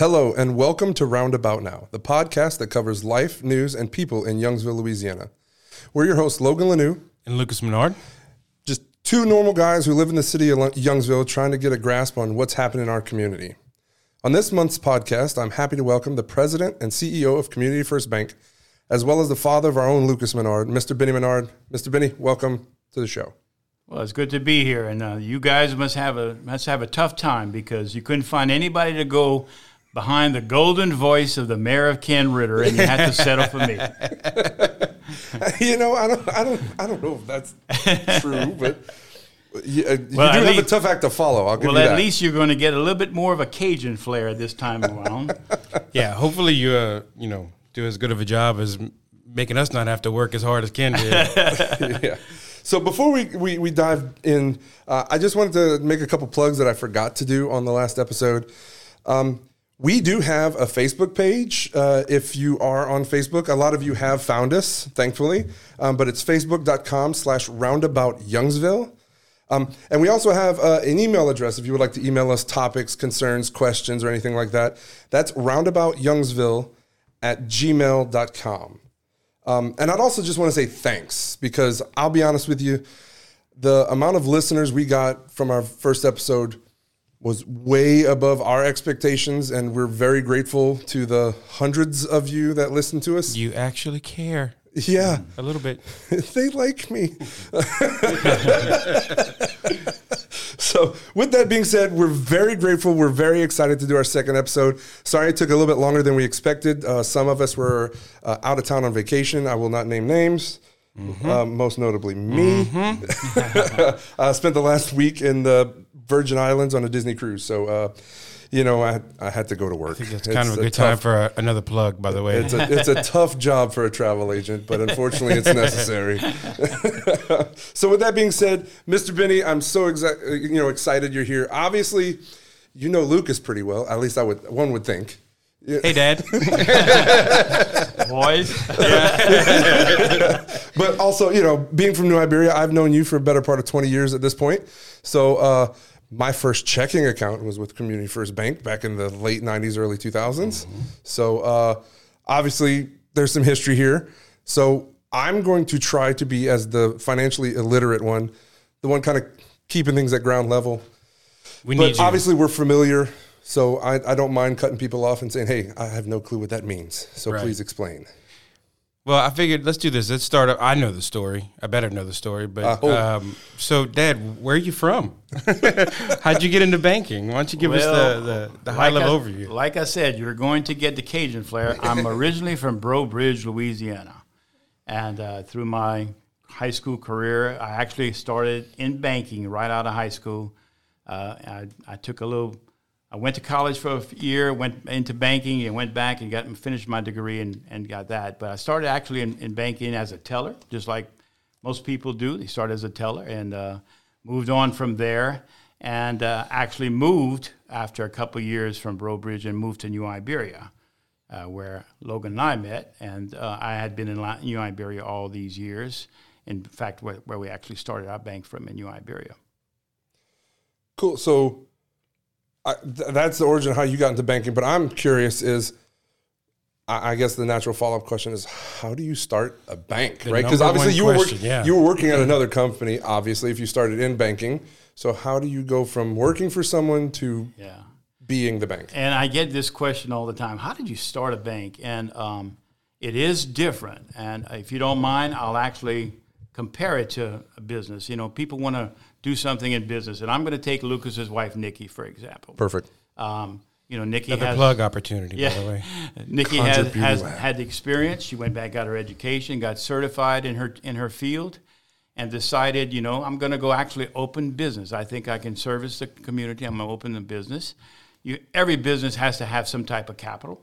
Hello, and welcome to Roundabout Now, the podcast that covers life, news, and people in Youngsville, Louisiana. We're your hosts, Logan Lanou. And Lucas Menard. Just two normal guys who live in the city of Youngsville trying to get a grasp on what's happening in our community. On this month's podcast, I'm happy to welcome the president and CEO of Community First Bank, as well as the father of our own Lucas Menard, Mr. Benny Menard. Mr. Benny, welcome to the show. Well, it's good to be here, and you guys must have a tough time because you couldn't find anybody to go behind the golden voice of the mayor of Ken Ritter, and you had to settle for me. You know, I don't know if that's true, but you do have a tough act to follow. I'll give you that. Well, at least you're going to get a little bit more of a Cajun flair this time around. Yeah, hopefully you do as good of a job as making us not have to work as hard as Ken did. Yeah. So before we dive in, I just wanted to make a couple plugs that I forgot to do on the last episode. We do have a Facebook page. If you are on Facebook, a lot of you have found us, thankfully, but it's facebook.com/roundabout Youngsville. And we also have an email address if you would like to email us topics, concerns, questions, or anything like that. That's roundaboutyoungsville@gmail.com. And I'd also just want to say thanks, because I'll be honest with you, the amount of listeners we got from our first episode was way above our expectations, and we're very grateful to the hundreds of you that listen to us. You actually care. Yeah. A little bit. They like me. So with that being said, we're very grateful. We're very excited to do our second episode. Sorry it took a little bit longer than we expected. Some of us were out of town on vacation. I will not name names. Mm-hmm. Most notably me. Mm-hmm. I spent the last week in the Virgin Islands on a Disney cruise. So, I had to go to work. I think it's kind of a good time for another plug, by the way. It's a tough job for a travel agent, but unfortunately it's necessary. So with that being said, Mr. Benny, I'm so excited you're here. Obviously, you know Lucas pretty well. At least one would think. Yeah. Hey, Dad. Boys. But also, being from New Iberia, I've known you for a better part of 20 years at this point. So my first checking account was with Community First Bank back in the late 90s, early 2000s. Mm-hmm. So obviously, there's some history here. So I'm going to try to be, as the financially illiterate one, the one kind of keeping things at ground level. Obviously, we're familiar. So I don't mind cutting people off and saying, hey, I have no clue what that means. So right. Please explain. Well, I figured let's do this. Let's start up. I know the story. I better know the story. But so, Dad, where are you from? How'd you get into banking? Why don't you give us the high-level overview? Like I said, you're going to get the Cajun flair. I'm originally from Breaux Bridge, Louisiana. And through my high school career, I actually started in banking right out of high school. I went to college for a year, went into banking, and went back and finished my degree and got that. But I started actually in banking as a teller, just like most people do. They start as a teller and moved on from there, and actually moved after a couple of years from Breaux Bridge and moved to New Iberia, where Logan and I met. And I had been in New Iberia all these years. In fact, where we actually started our bank from in New Iberia. Cool. So that's the origin of how you got into banking, but I'm curious is, I guess the natural follow-up question is, how do you start a bank, right? Because obviously you were working at another company, obviously, if you started in banking. So how do you go from working for someone to being the bank? And I get this question all the time, how did you start a bank? And it is different. And if you don't mind, I'll actually compare it to a business. People want to do something in business. And I'm going to take Lucas's wife, Nikki, for example. Perfect. Nikki another plug opportunity, by the way. Nikki had the experience. She went back, got her education, got certified in her field, and decided, I'm going to go actually open business. I think I can service the community. I'm going to open the business. Every business has to have some type of capital.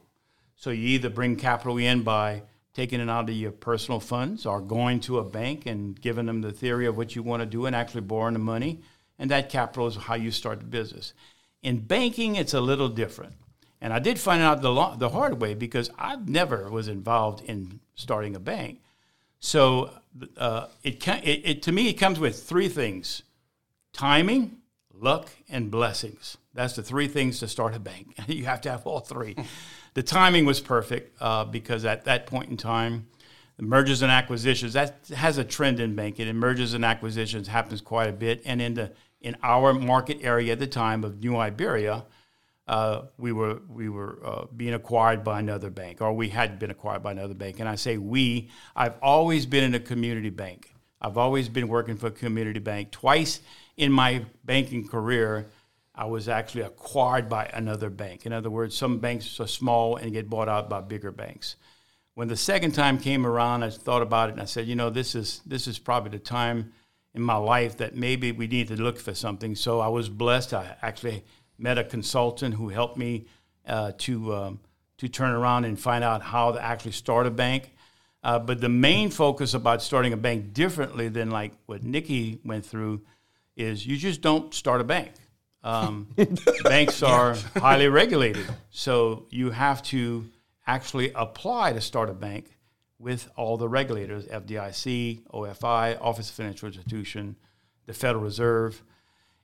So you either bring capital in by taking it out of your personal funds or going to a bank and giving them the theory of what you want to do and actually borrowing the money. And that capital is how you start the business. In banking, it's a little different. And I did find out the hard way because I never was involved in starting a bank. So it to me, it comes with three things: timing, luck, and blessings. That's the three things to start a bank. You have to have all three. The timing was perfect because at that point in time, the mergers and acquisitions, that has a trend in banking, and mergers and acquisitions happens quite a bit. And in our market area at the time of New Iberia, we were being acquired by another bank, or we had been acquired by another bank. And I say we. I've always been in a community bank. I've always been working for a community bank. Twice in my banking career, I was actually acquired by another bank. In other words, some banks are small and get bought out by bigger banks. When the second time came around, I thought about it, and I said, you know, this is probably the time in my life that maybe we need to look for something. So I was blessed. I actually met a consultant who helped me to turn around and find out how to actually start a bank. But the main focus about starting a bank differently than like what Nikki went through is you just don't start a bank. Banks are highly regulated. So you have to actually apply to start a bank with all the regulators, FDIC, OFI, Office of Financial Institution, the Federal Reserve.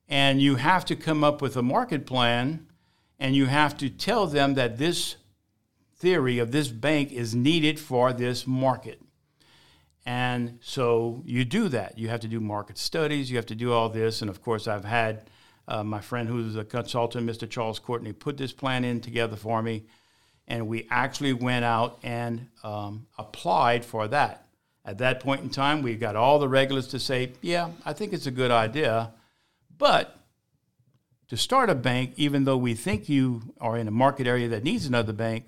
And you have to come up with a market plan, and you have to tell them that this theory of this bank is needed for this market. And so you do that. You have to do market studies. You have to do all this. And, of course, I've had my friend who's a consultant, Mr. Charles Courtney, put this plan in together for me. And we actually went out and applied for that. At that point in time, we got all the regulars to say, yeah, I think it's a good idea. But to start a bank, even though we think you are in a market area that needs another bank,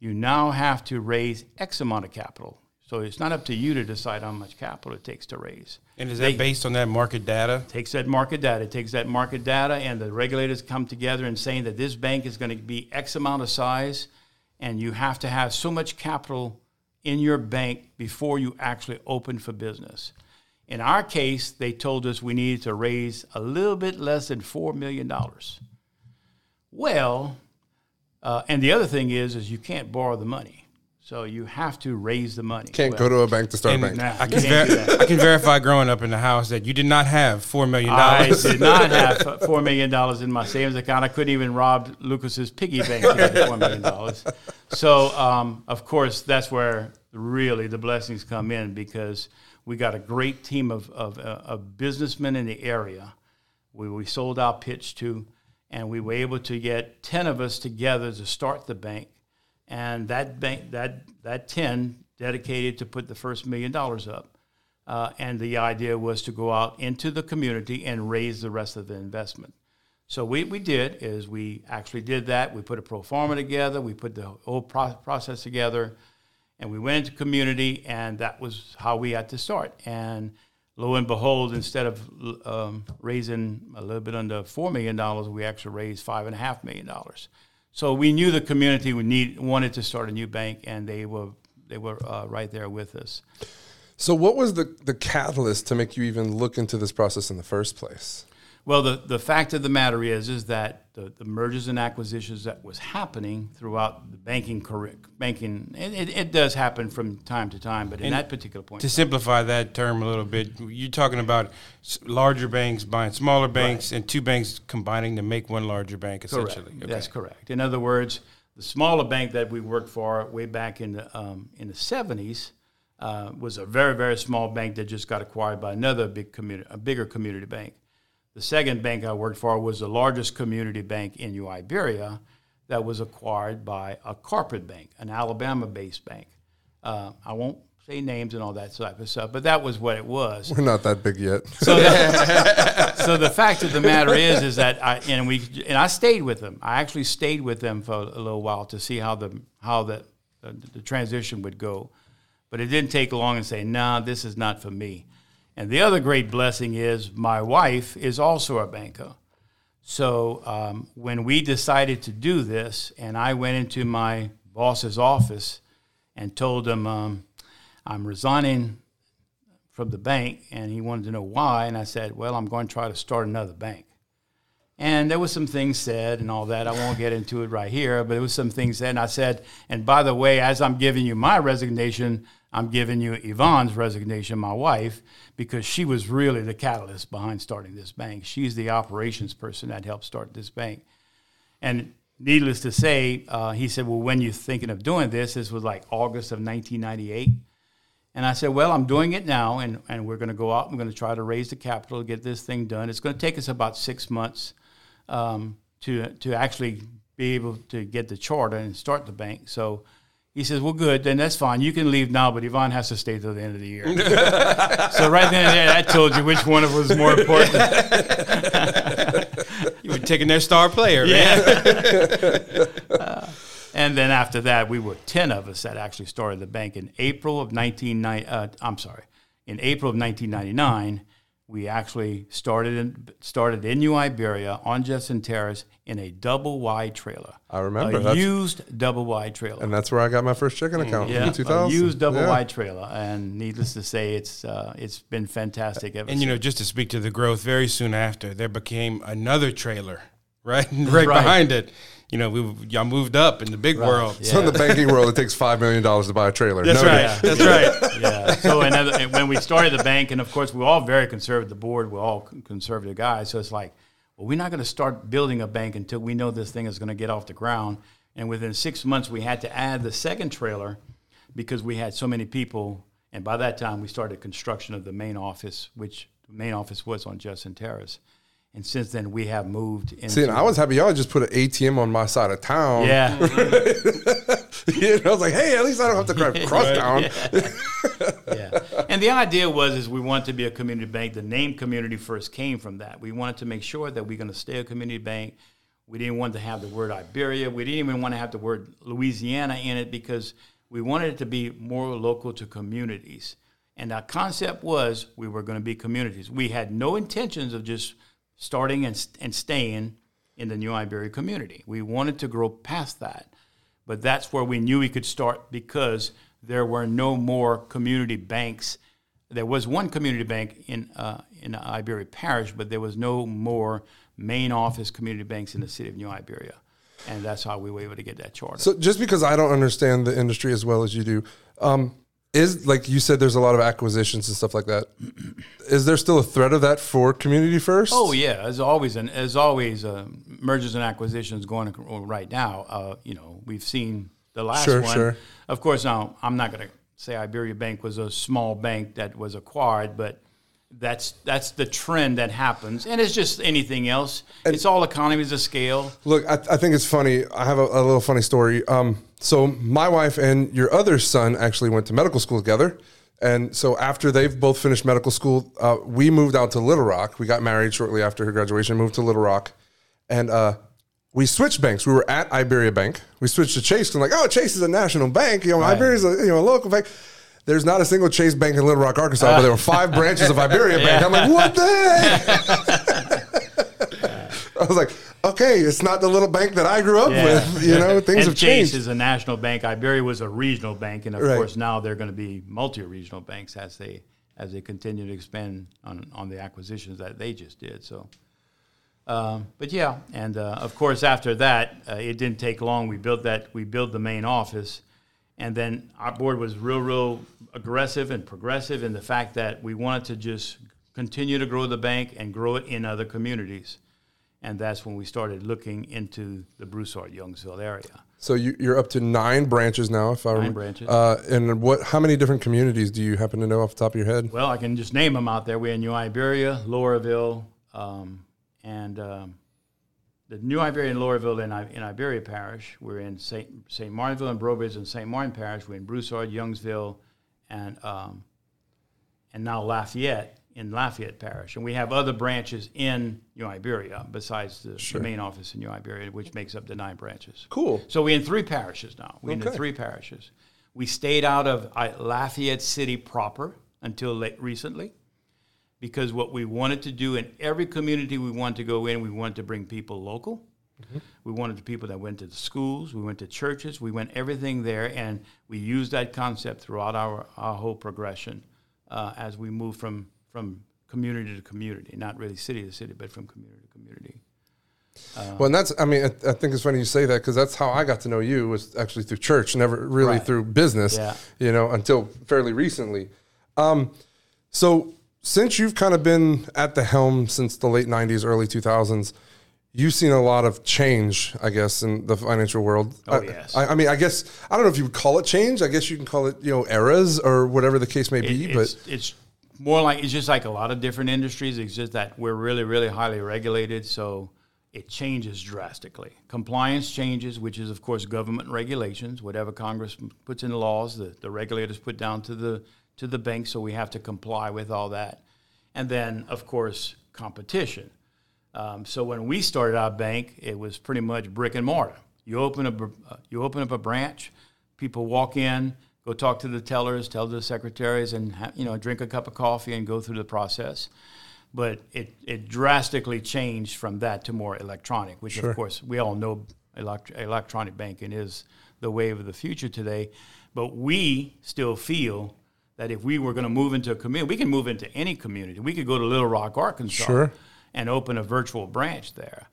you now have to raise X amount of capital. So it's not up to you to decide how much capital it takes to raise. And is that based on that market data? It takes that market data, and the regulators come together and saying that this bank is going to be X amount of size, and you have to have so much capital in your bank before you actually open for business. In our case, they told us we needed to raise a little bit less than $4 million. Well... and the other thing is you can't borrow the money. So you have to raise the money. Can't go to a bank to start a bank. Nah, I can verify growing up in the house that you did not have $4 million. I did not have $4 million in my savings account. I couldn't even rob Lucas's piggy bank to get $4 million. So, of course, that's where really the blessings come in, because we got a great team of businessmen in the area. We sold our pitch to. And we were able to get 10 of us together to start the bank. And that bank, that 10 dedicated to put the first $1 million up. And the idea was to go out into the community and raise the rest of the investment. So what we did is we actually did that. We put a pro forma together. We put the whole process together. And we went into community, and that was how we had to start. And lo and behold, instead of raising a little bit under $4 million, we actually raised $5.5 million. So we knew the community wanted to start a new bank, and they were right there with us. So what was the catalyst to make you even look into this process in the first place? Well, the fact of the matter is that the mergers and acquisitions that was happening throughout the banking, it does happen from time to time, but in that particular point. To simplify that term a little bit, you're talking about larger banks buying smaller banks, right, and two banks combining to make one larger bank, essentially. Correct. Okay. That's correct. In other words, the smaller bank that we worked for way back in the 70s was a very, very small bank that just got acquired by another bigger community bank. The second bank I worked for was the largest community bank in New Iberia that was acquired by a corporate bank, an Alabama-based bank. I won't say names and all that type of stuff, but that was what it was. We're not that big yet. So, so the fact of the matter is that I stayed with them. I actually stayed with them for a little while to see how the transition would go. But it didn't take long and say, nah, this is not for me. And the other great blessing is my wife is also a banker. So when we decided to do this, and I went into my boss's office and told him I'm resigning from the bank, and he wanted to know why. And I said, well, I'm going to try to start another bank. And there was some things said and all that. I won't get into it right here, but there was some things said. And I said, and by the way, as I'm giving you my resignation, I'm giving you Yvonne's resignation, my wife, because she was really the catalyst behind starting this bank. She's the operations person that helped start this bank. And needless to say, he said, well, when you're thinking of doing this? This was like August of 1998. And I said, well, I'm doing it now, and we're going to go out. We're going to try to raise the capital to get this thing done. It's going to take us about 6 months to actually be able to get the charter and start the bank. So he says, well, good, then that's fine. You can leave now, but Yvonne has to stay till the end of the year. So right then and there, I told you which one of us was more important. You were taking their star player, yeah. Man. And then after that, we were 10 of us that actually started the bank. In April of 1999, we actually started in New Iberia on Justin Terrace in a double-wide trailer. I remember. Used double-wide trailer. And that's where I got my first checking account in 2000. A used double-wide trailer. And needless to say, it's been fantastic ever since. And, you know, just to speak to the growth, very soon after, there became another trailer right behind it. You know, y'all moved up in the big world. Yeah. So in the banking world, it takes $5 million to buy a trailer. That's right. Yeah, that's right. Yeah. So and when we started the bank, and of course, we're all very conservative. The board, we're all conservative guys. So it's like, well, we're not going to start building a bank until we know this thing is going to get off the ground. And within 6 months, we had to add the second trailer because we had so many people. And by that time, we started construction of the main office, which the main office was on Jefferson Terrace. And since then, we have moved. See, and I was happy y'all just put an ATM on my side of town. Yeah. You know, I was like, hey, at least I don't have to cross town. Yeah. Yeah. And the idea is we want to be a community bank. The name Community First came from that. We wanted to make sure that we're going to stay a community bank. We didn't want to have the word Iberia. We didn't even want to have the word Louisiana in it because we wanted it to be more local to communities. And our concept was we were going to be communities. We had no intentions of just starting and staying in the New Iberia community. We wanted to grow past that, but that's where we knew we could start because there were no more community banks. There was one community bank in Iberia Parish, but there was no more main office community banks in the city of New Iberia, and that's how we were able to get that charter. So just because I don't understand the industry as well as you do, is, like you said, there's a lot of acquisitions and stuff like that. Is there still a threat of that for Community First? Oh, yeah. As always, mergers and acquisitions going right now. You know, we've seen the last one. Sure. Of course, now, I'm not going to say Iberia Bank was a small bank that was acquired, but that's the trend that happens. And it's just anything else. And it's all economies of scale. Look, I think it's funny. I have a little funny story. So my wife and your other son actually went to medical school together. And so after they've both finished medical school, we moved out to Little Rock. We got married shortly after her graduation, moved to Little Rock. And we switched banks. We were at Iberia Bank. We switched to Chase. I'm like, oh, Chase is a national bank. You know, right. Iberia's a local bank. There's not a single Chase Bank in Little Rock, Arkansas, but there were 5 branches of Iberia Bank. I'm like, what the heck? I was like, okay, it's not the little bank that I grew up with. You know, things have changed. Chase is a national bank. Iberia was a regional bank, and of course now they're going to be multi-regional banks as they continue to expand on the acquisitions that they just did. So, but yeah, and of course after that, it didn't take long. We built the main office, and then our board was real aggressive and progressive in the fact that we wanted to just continue to grow the bank and grow it in other communities. And that's when we started looking into the Broussard, Youngsville area. So you're up to 9 branches now, if I remember. 9 branches. And how many different communities do you happen to know off the top of your head? Well, I can just name them out there. We're in New Iberia, Lauraville, and the New Iberia and Lauraville in Iberia Parish. We're in St. Martinville and Breaux Bridge and St. Martin Parish. We're in Broussard, Youngsville, and now Lafayette. In Lafayette Parish, and we have other branches in New Iberia besides the main office in New Iberia, which makes up the 9 branches. Cool. So we're in 3 parishes now. We're in 3 parishes. We stayed out of Lafayette City proper until recently, because what we wanted to do in every community we wanted to go in, we wanted to bring people local. Mm-hmm. We wanted the people that went to the schools, we went to churches, we went everything there, and we used that concept throughout our whole progression as we moved from community to community, not really city to city, but from community to community. Well, and that's, I mean, I think it's funny you say that because that's how I got to know you was actually through church, never really through business, you know, until fairly recently. So since you've kind of been at the helm since the late 90s, early 2000s, you've seen a lot of change, I guess, in the financial world. Oh, yes. I mean, I guess, I don't know if you would call it change. I guess you can call it, you know, eras or whatever the case may be. It's more like, it's just like a lot of different industries exist that we're really, really highly regulated. So it changes drastically. Compliance changes, which is, of course, government regulations. Whatever Congress puts in laws, the regulators put down to the bank, so we have to comply with all that. And then, of course, competition. So when we started our bank, it was pretty much brick and mortar. You open up a branch, people walk in, go talk to the tellers, tell the secretaries, and drink a cup of coffee and go through the process. But it drastically changed from that to more electronic, which, of course, we all know electronic banking is the wave of the future today. But we still feel that if we were going to move into a community, we can move into any community. We could go to Little Rock, Arkansas, and open a virtual branch there.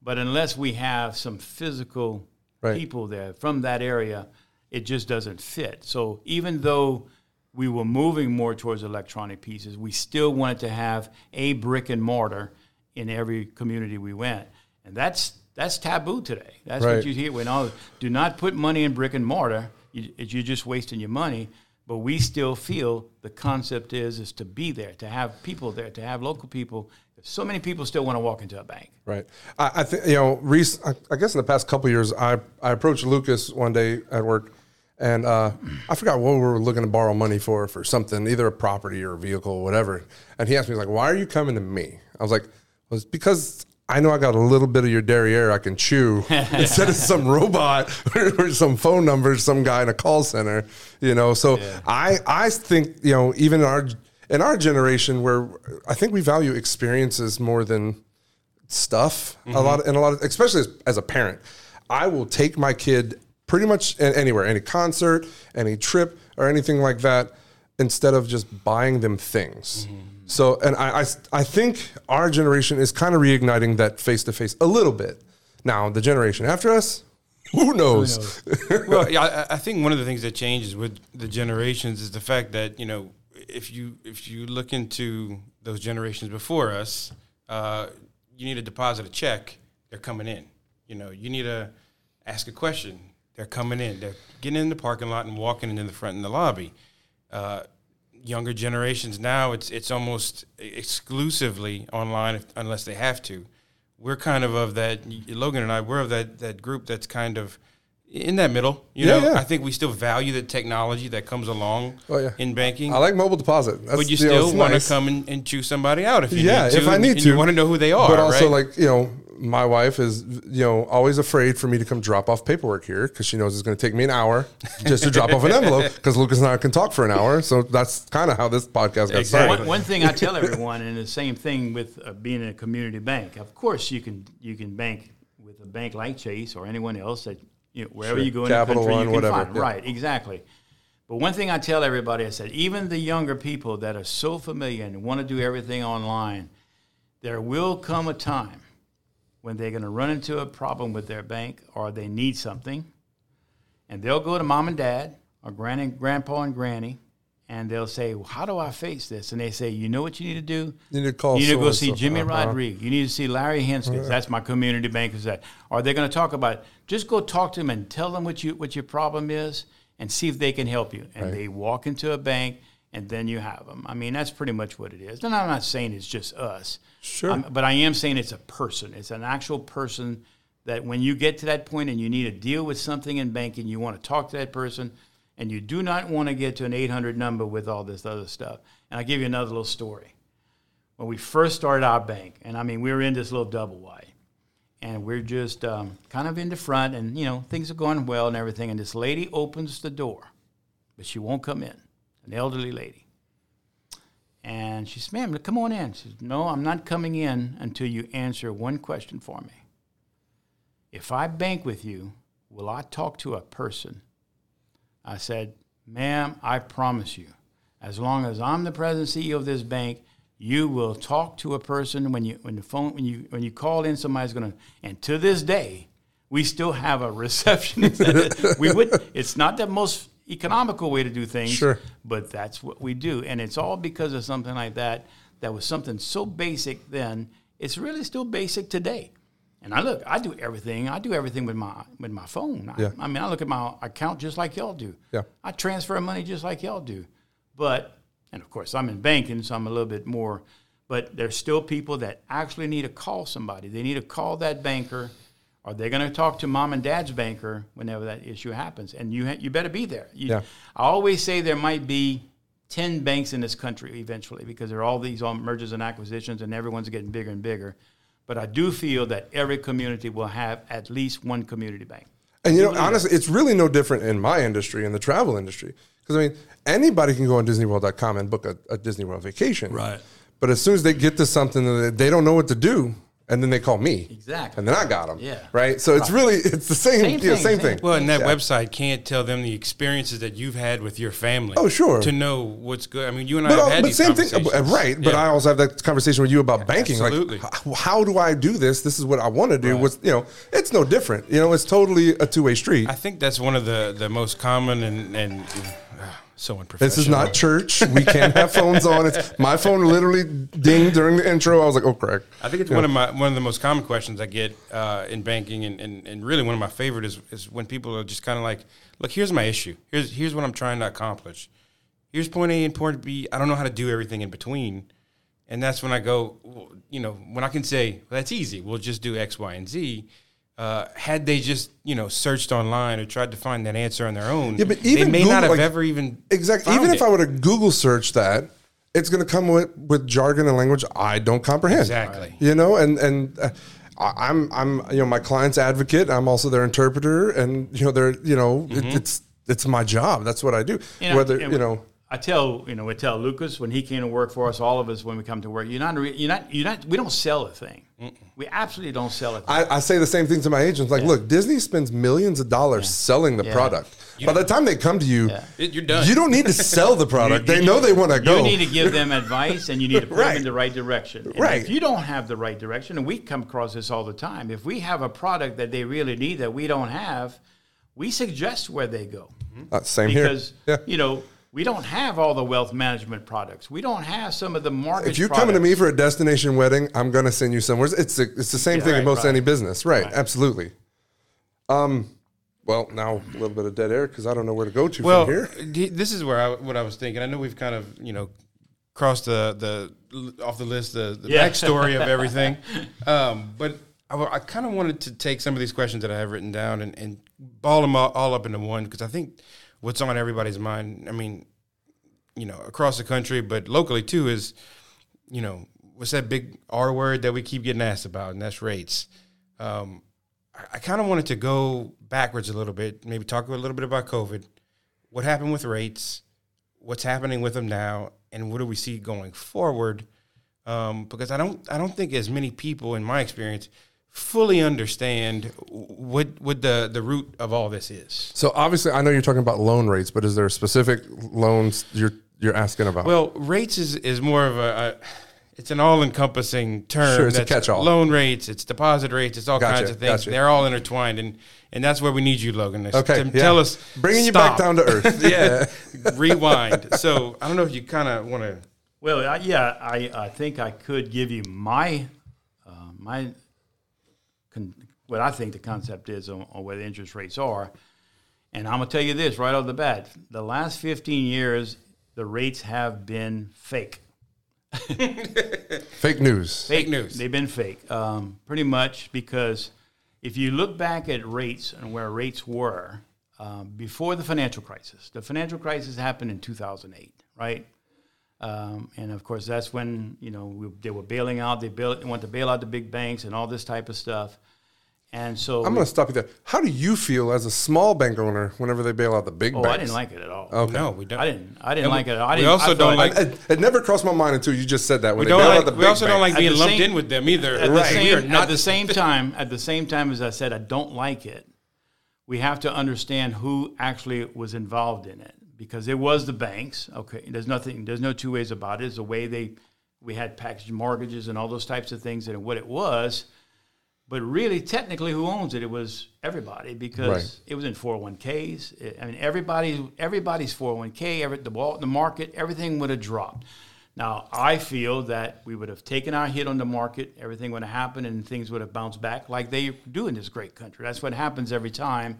But unless we have some physical people there from that area, it just doesn't fit. So even though we were moving more towards electronic pieces, we still wanted to have a brick and mortar in every community we went. And that's taboo today. That's what you hear. Do not put money in brick and mortar. You're just wasting your money. But we still feel the concept is to be there, to have people there, to have local people. So many people still want to walk into a bank. Right. I think, I guess in the past couple of years, I approached Lucas one day at work. And I forgot what we were looking to borrow money for something, either a property or a vehicle or whatever. And he asked me, he's like, why are you coming to me? I was like, well, it's because I know I got a little bit of your derriere I can chew instead of some robot or some phone number, some guy in a call center, you know. So I think, even in our generation where I think we value experiences more than stuff, a lot of, especially as a parent, I will take my kid pretty much anywhere, any concert, any trip, or anything like that, instead of just buying them things. So, and I think our generation is kind of reigniting that face-to-face a little bit. Now, the generation after us, who knows? Well, I think one of the things that changes with the generations is the fact that, if you look into those generations before us, you need to deposit a check, they're coming in. You need to ask a question. They're coming in. They're getting in the parking lot and walking into the front in the lobby. Younger generations now, it's almost exclusively online unless they have to. We're kind of that, Logan and I, we're of that group that's kind of in that middle. I think we still value the technology that comes along in banking. I like mobile deposit. That's, but you still want to come and chew somebody out if you need to. Yeah, if I need to. You want to know who they are, but also, my wife is, always afraid for me to come drop off paperwork here because she knows it's going to take me an hour just to drop off an envelope because Lucas and I can talk for an hour. So that's kind of how this podcast got started. One thing I tell everyone, and the same thing with being in a community bank. Of course, you can bank with a bank like Chase or anyone else that wherever you go in Capital the country, One, you can find. Yeah. Right, exactly. But one thing I tell everybody, I said, even the younger people that are so familiar and want to do everything online, there will come a time when they're going to run into a problem with their bank or they need something, and they'll go to mom and dad or grandpa and granny, and they'll say, well, how do I face this? And they say, you know what you need to do? You need to call. You need to go see Jimmy Rodriguez. You need to see Larry Henskins. That's my community banker. Or they're going to talk about, just go talk to them and tell them what your problem is and see if they can help you. And they walk into a bank, and then you have them. I mean, that's pretty much what it is. And I'm not saying it's just us. Sure. But I am saying it's a person. It's an actual person that when you get to that point and you need to deal with something in banking, you want to talk to that person, and you do not want to get to an 800 number with all this other stuff. And I'll give you another little story. When we first started our bank, and I mean, we were in this little double wide, and we're just kind of in the front, and, things are going well and everything, and this lady opens the door, but she won't come in, an elderly lady. And she says, ma'am, come on in. She says, no, I'm not coming in until you answer one question for me. If I bank with you, will I talk to a person? I said, ma'am, I promise you, as long as I'm the president and CEO of this bank, You will talk to a person when you call in. Somebody's going to, and to this day, we still have a receptionist. It's not the most economical way to do things, sure, but that's what we do, and it's all because of something like that. That was something so basic then. It's really still basic today. And I do everything. I do everything with my phone. Yeah. I mean, I look at my account just like y'all do. Yeah. I transfer money just like y'all do, but. And, of course, I'm in banking, so I'm a little bit more. But there's still people that actually need to call somebody. They need to call that banker, or they're going to talk to mom and dad's banker whenever that issue happens. And you better be there. I always say there might be 10 banks in this country eventually, because there are all these mergers and acquisitions, and everyone's getting bigger and bigger. But I do feel that every community will have at least one community bank. And, honestly, it's really no different in my industry, in the travel industry. Because, I mean, anybody can go on DisneyWorld.com and book a Disney World vacation. Right. But as soon as they get to something, they don't know what to do, and then they call me. Exactly. And then I got them. Yeah. Right? So it's really, it's the same thing. Well, and that website can't tell them the experiences that you've had with your family. Oh, sure. To know what's good. I mean, you and I have had these conversations. Thing, right. But yeah. I also have that conversation with you about banking. Absolutely. Like, how do I do this? This is what I want to do. Right. It's no different. It's totally a two-way street. I think that's one of the most common and so unprofessional. This is not church. We can't have phones on. My phone literally dinged during the intro. I was like, oh, correct. I think it's one of the most common questions I get in banking, and really one of my favorite is when people are just kind of like, look, here's my issue. Here's what I'm trying to accomplish. Here's point A and point B. I don't know how to do everything in between. And that's when I go, when I can say, well, that's easy. We'll just do X, Y, and Z. Had they just, searched online or tried to find that answer on their own, but even they may Google, not have ever even exactly. Even if I were to Google search that, it's going to come with jargon and language I don't comprehend. Exactly. I'm my client's advocate. I'm also their interpreter, and it's my job. That's what I do. We tell Lucas when he came to work for us, all of us when we come to work, we don't sell a thing. Mm-mm. We absolutely don't sell a thing. I say the same thing to my agents. Like, look, Disney spends millions of dollars selling the product. By the time they come to you, you're done. You don't need to sell the product. They know they want to go. You need to give them advice, and you need to put them in the right direction. And if you don't have the right direction, and we come across this all the time, if we have a product that they really need that we don't have, we suggest where they go. Same here. Because, we don't have all the wealth management products. We don't have some of the market. If you're coming to me for a destination wedding, I'm going to send you somewhere. It's the same thing in most any business. Right. Absolutely. Well, now a little bit of dead air because I don't know where to go to from here. Well, this is where what I was thinking. I know we've kind of, crossed the off the list, the backstory of everything. But I kind of wanted to take some of these questions that I have written down and ball them all up into one, because I think what's on everybody's mind, I mean, across the country, but locally too, is, what's that big R word that we keep getting asked about, and that's rates. I kind of wanted to go backwards a little bit, maybe talk a little bit about COVID, what happened with rates, what's happening with them now, and what do we see going forward? Because I don't think as many people, in my experience, fully understand what the root of all this is. So obviously, I know you're talking about loan rates, but is there specific loans you're asking about? Well, rates is more of it's an all-encompassing term. Sure, it's a catch-all. Loan rates, it's deposit rates, it's all kinds of things. They're all intertwined, and that's where we need you, Logan, to tell us. Bringing you back down to earth. Rewind. So I don't know if you kind of want to. Well, I think I could give you my. What I think the concept is on what interest rates are. And I'm going to tell you this right off the bat. The last 15 years, the rates have been fake. Fake news. Fake news. They've been fake. Pretty much, because if you look back at rates and where rates were before the financial crisis, happened in 2008, right? And of course, that's when they were bailing out. They want to bail out the big banks and all this type of stuff. And so I'm going to stop you there. How do you feel as a small bank owner whenever they bail out the big banks? I didn't like it at all. Okay. No, we don't. I didn't like it at all. It never crossed my mind until you just said that. We also don't like being lumped in with them either. At the same time as I said, I don't like it. We have to understand who actually was involved in it. Because it was the banks, okay. There's no two ways about it. It's the way they We had packaged mortgages and all those types of things and what it was. But really, technically, who owns it? It was everybody because it was in 401ks. Everybody's 401k, the market, everything would have dropped. Now, I feel that we would have taken our hit on the market, everything would have happened, and things would have bounced back like they do in this great country. That's what happens every time.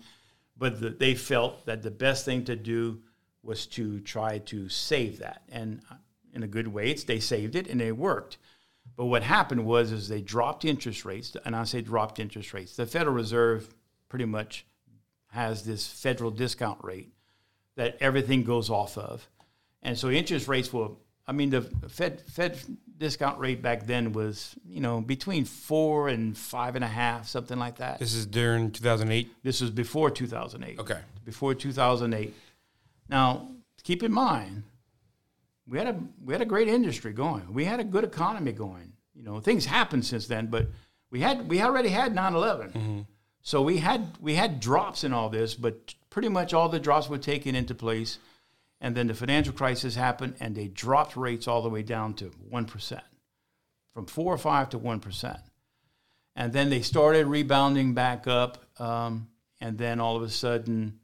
But they felt that the best thing to do was to try to save that. And in a good way, they saved it, and it worked. But what happened was they dropped interest rates, and I say dropped interest rates. The Federal Reserve pretty much has this federal discount rate that everything goes off of. And so interest rates were, the Fed discount rate back then was, between 4 and 5.5, something like that. This is during 2008? This was before 2008. Okay. Before 2008. Now, keep in mind, we had a great industry going. We had a good economy going. Things happened since then, but we already had 9/11. Mm-hmm. So we had drops in all this, but pretty much all the drops were taken into place, and then the financial crisis happened, and they dropped rates all the way down to 1%, from 4 or 5 to 1%, and then they started rebounding back up, and then all of a sudden,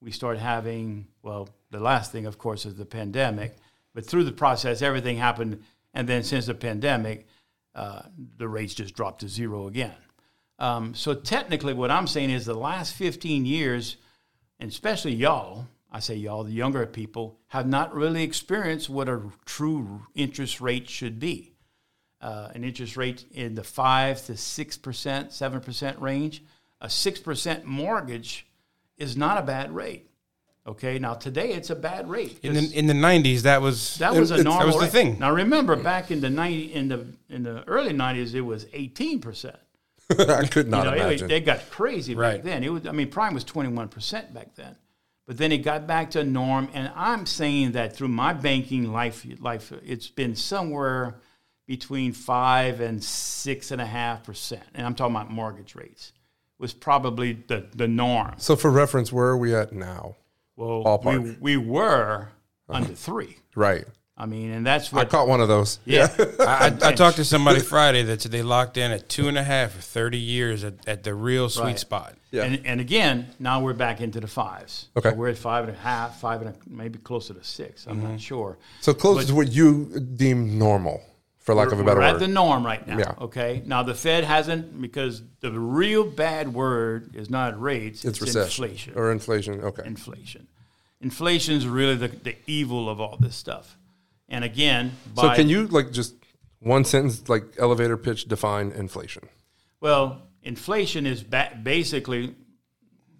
we start having the last thing, of course, is the pandemic. But through the process, everything happened. And then since the pandemic, the rates just dropped to zero again. So technically what I'm saying is the last 15 years, and especially the younger people, have not really experienced what a true interest rate should be. An interest rate in the 5 to 6%, 7% range. A 6% mortgage is not a bad rate. Okay, now today it's a bad rate. In the 90s, that was a normal. That was the rate. Thing. Now remember, back in the in the early 90s, it was 18%. I could not imagine. They got crazy back then. It was prime was 21% back then, but then it got back to norm. And I'm saying that through my banking life, it's been somewhere between 5 and 6.5%. And I'm talking about mortgage rates was probably the norm. So for reference, where are we at now? Well, we were under 3. Right. And that's what... I caught one of those. Yeah. I talked to somebody Friday that said they locked in at 2.5 for 30 years at the real sweet spot. Yeah. And again, now we're back into the 5s. Okay. So we're at 5.5, maybe closer to 6. I'm not sure. So close to what you deem normal, for lack of a better word. We're at the norm right now. Yeah. Okay. Now, the Fed hasn't, because the real bad word is not rates. It's inflation. Or inflation. Okay. Inflation. Inflation is really the evil of all this stuff. And again, so can you just one sentence, elevator pitch, define inflation? Well, inflation is basically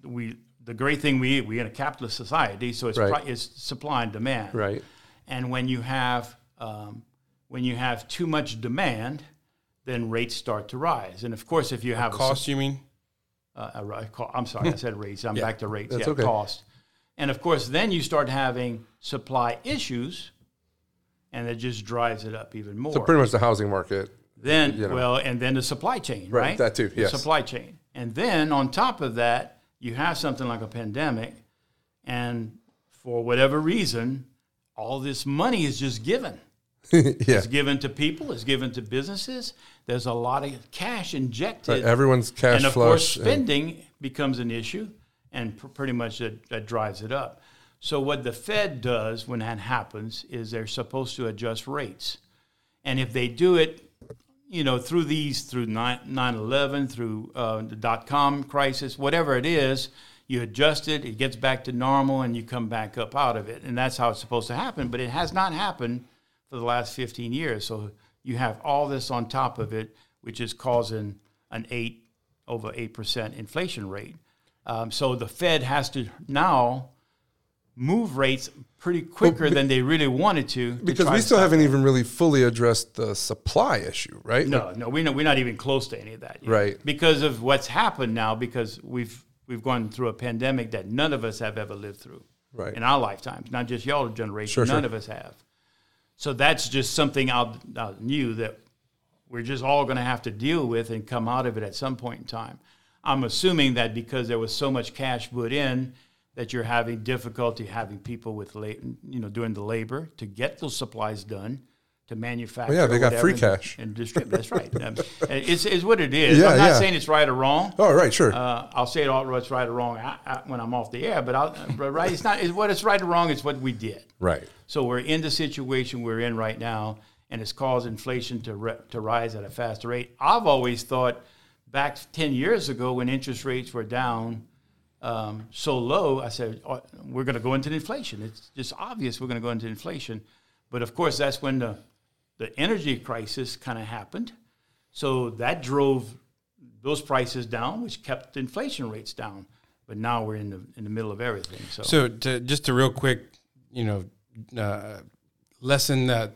the great thing we eat. We're in a capitalist society, so it's supply and demand. Right. And when you have too much demand, then rates start to rise. And of course, if you have cost, you mean? I'm sorry, I said rates. I'm back to rates. That's okay. Cost. And of course, then you start having supply issues, and it just drives it up even more. So pretty much the housing market. Then, and then the supply chain, right? That too, yes. The supply chain. And then on top of that, you have something like a pandemic, and for whatever reason, all this money is just given. It's given to people. It's given to businesses. There's a lot of cash injected. Right, everyone's cash flush. And, of course, spending becomes an issue, and pretty much that drives it up. So what the Fed does when that happens is they're supposed to adjust rates. And if they do it, through 9/11, through the dot-com crisis, whatever it is, you adjust it, it gets back to normal, and you come back up out of it. And that's how it's supposed to happen. But it has not happened for the last 15 years. So you have all this on top of it, which is causing an 8% inflation rate. So the Fed has to now move rates pretty quicker than they really wanted to. Because we still haven't even really fully addressed the supply issue, right? No, we're not even close to any of that yet. Right. Because of what's happened now, because we've gone through a pandemic that none of us have ever lived through in our lifetimes, not just y'all generation, none of us have. So that's just something out new that we're just all going to have to deal with and come out of it at some point in time. I'm assuming that because there was so much cash put in, that you're having difficulty having people with doing the labor to get those supplies done to manufacture. Well, yeah, they got free cash. And distribute. That's right. It's what it is. Yeah, I'm not saying it's right or wrong. Oh, right, sure. I'll say it all. It's right or wrong when I'm off the air, but right, it's not. It's what it's right or wrong. It's what we did. Right. So we're in the situation we're in right now, and it's caused inflation to rise at a faster rate. I've always thought back 10 years ago when interest rates were down so low, I said, we're going to go into inflation. It's just obvious we're going to go into inflation. But, of course, that's when the energy crisis kind of happened. So that drove those prices down, which kept the inflation rates down. But now we're in the middle of everything. So just to real quick, lesson that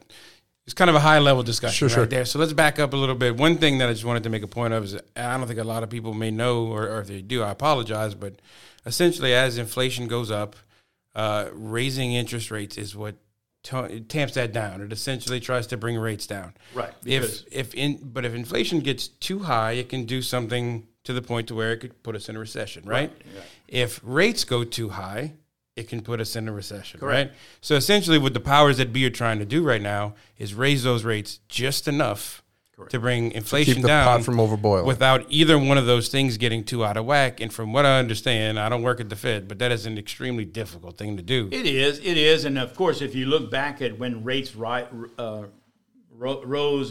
it's kind of a high-level discussion there. So let's back up a little bit. One thing that I just wanted to make a point of is I don't think a lot of people may know, or if they do, I apologize. But essentially, as inflation goes up, raising interest rates is what tamps that down. It essentially tries to bring rates down. Right. If inflation gets too high, it can do something to the point to where it could put us in a recession, right? Yeah. If rates go too high, it can put us in a recession, correct, right? So essentially what the powers that be are trying to do right now is raise those rates just enough to bring inflation down, keep the pot from overboiling, without either one of those things getting too out of whack. And from what I understand, I don't work at the Fed, but that is an extremely difficult thing to do. It is. And of course, if you look back at when rates rose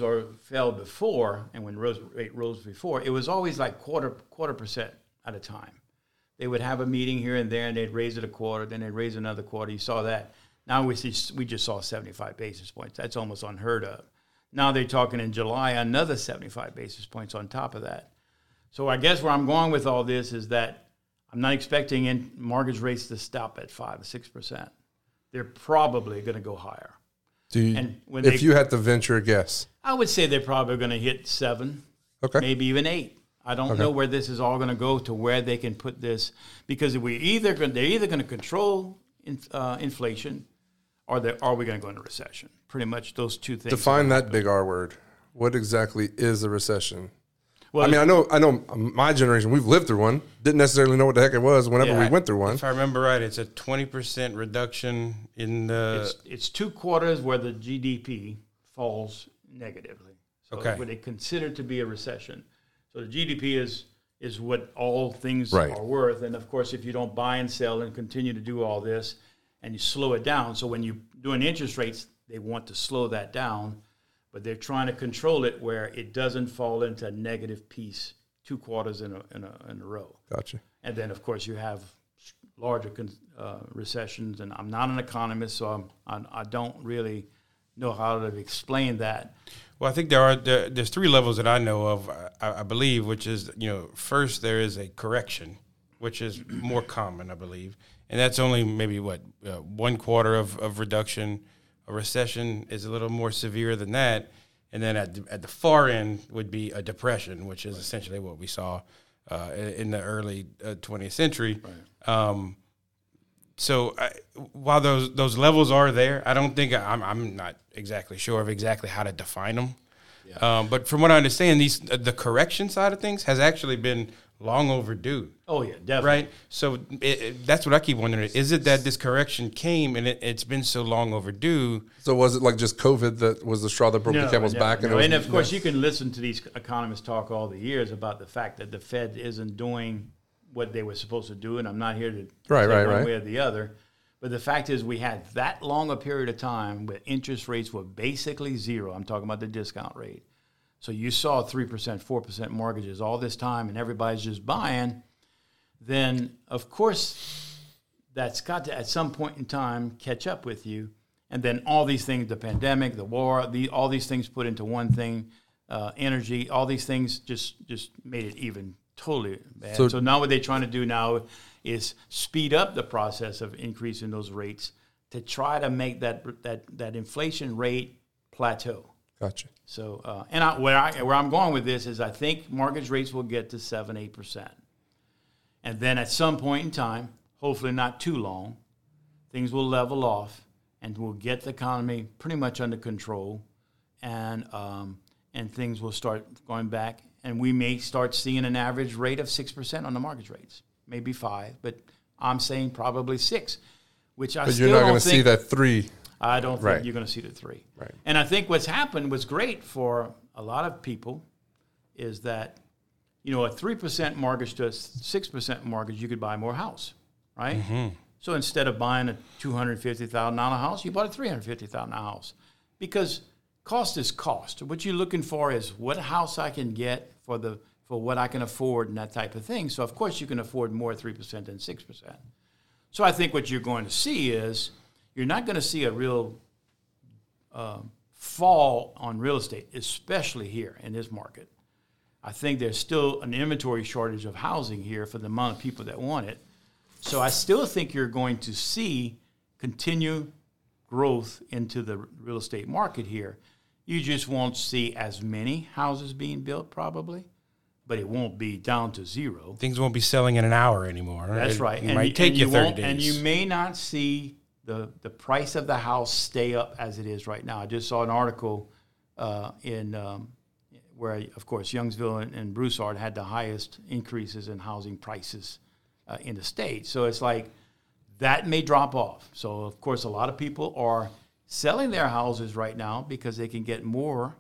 or fell before, and when rate rose before, it was always like quarter percent at a time. They would have a meeting here and there, and they'd raise it a quarter, then they'd raise another quarter. You saw that. Now we just saw 75 basis points. That's almost unheard of. Now they're talking in July, another 75 basis points on top of that. So I guess where I'm going with all this is that I'm not expecting mortgage rates to stop at 5 or 6%. They're probably going to go higher. If you had to venture a guess? I would say they're probably going to hit 7, maybe even 8. I don't know where this is all going to go to, where they can put this, because they're either going to control inflation, or are we going to go into recession? Pretty much those two things. Define that big R word. What exactly is a recession? Well, I mean, I know my generation, we've lived through one. Didn't necessarily know what the heck it was whenever we went through one. If I remember right, it's a 20% reduction in the... It's 2 quarters where the GDP falls negatively. So it's what they consider to be a recession. So the GDP is what all things are worth. And, of course, if you don't buy and sell and continue to do all this and you slow it down, so when you're doing interest rates, they want to slow that down, but they're trying to control it where it doesn't fall into a negative piece 2 quarters in a row. Gotcha. And then, of course, you have larger recessions, and I'm not an economist, so I don't really know how to explain that. Well, I think there's three levels that I know of, I believe, which is, first there is a correction, which is more common, I believe. And that's only maybe, 1 quarter of reduction. A recession is a little more severe than that. And then at the far end would be a depression, which is essentially what we saw in the early 20th century. Right. So while those levels are there, I don't think I'm not exactly sure of exactly how to define them. Yeah. But from what I understand, the correction side of things has actually been long overdue. Oh, yeah, definitely. Right? So that's what I keep wondering. Is it that this correction came and it's been so long overdue? So was it like just COVID that was the straw that broke the camel's back? No. And of course, you can listen to these economists talk all the years about the fact that the Fed isn't doing what they were supposed to do, and I'm not here to say one way or the other. But the fact is we had that long a period of time where interest rates were basically zero. I'm talking about the discount rate. So you saw 3%, 4% mortgages all this time, and everybody's just buying. Then, of course, that's got to, at some point in time, catch up with you. And then all these things, the pandemic, the war, all these things put into one thing, energy, all these things just made it even totally bad. So now what they're trying to do now is speed up the process of increasing those rates to try to make that inflation rate plateau. Gotcha. So where I'm going with this is I think mortgage rates will get to 7-8%, and then at some point in time, hopefully not too long, things will level off and we'll get the economy pretty much under control, and things will start going back. And we may start seeing an average rate of 6% on the mortgage rates, maybe 5, but I'm saying probably 6, which I still don't think. But you're not going to see that 3. I don't think you're going to see the three. Right. And I think what's happened was great for a lot of people is that, you know, a 3% mortgage to a 6% mortgage, you could buy more house, right? Mm-hmm. So instead of buying a $250,000 house, you bought a $350,000 house because cost is cost. What you're looking for is what house I can get for the for what I can afford and that type of thing. So, of course, you can afford more 3% than 6%. So I think what you're going to see is you're not going to see a real fall on real estate, especially here in this market. I think there's still an inventory shortage of housing here for the amount of people that want it. So I still think you're going to see continued growth into the real estate market here. You just won't see as many houses being built probably, but it won't be down to zero. Things won't be selling in an hour anymore. That's right. It might take you 30 days. And you may not see the price of the house stay up as it is right now. I just saw an article where, of course, Youngsville and Broussard had the highest increases in housing prices in the state. So it's like that may drop off. So, of course, a lot of people are selling their houses right now because they can get more,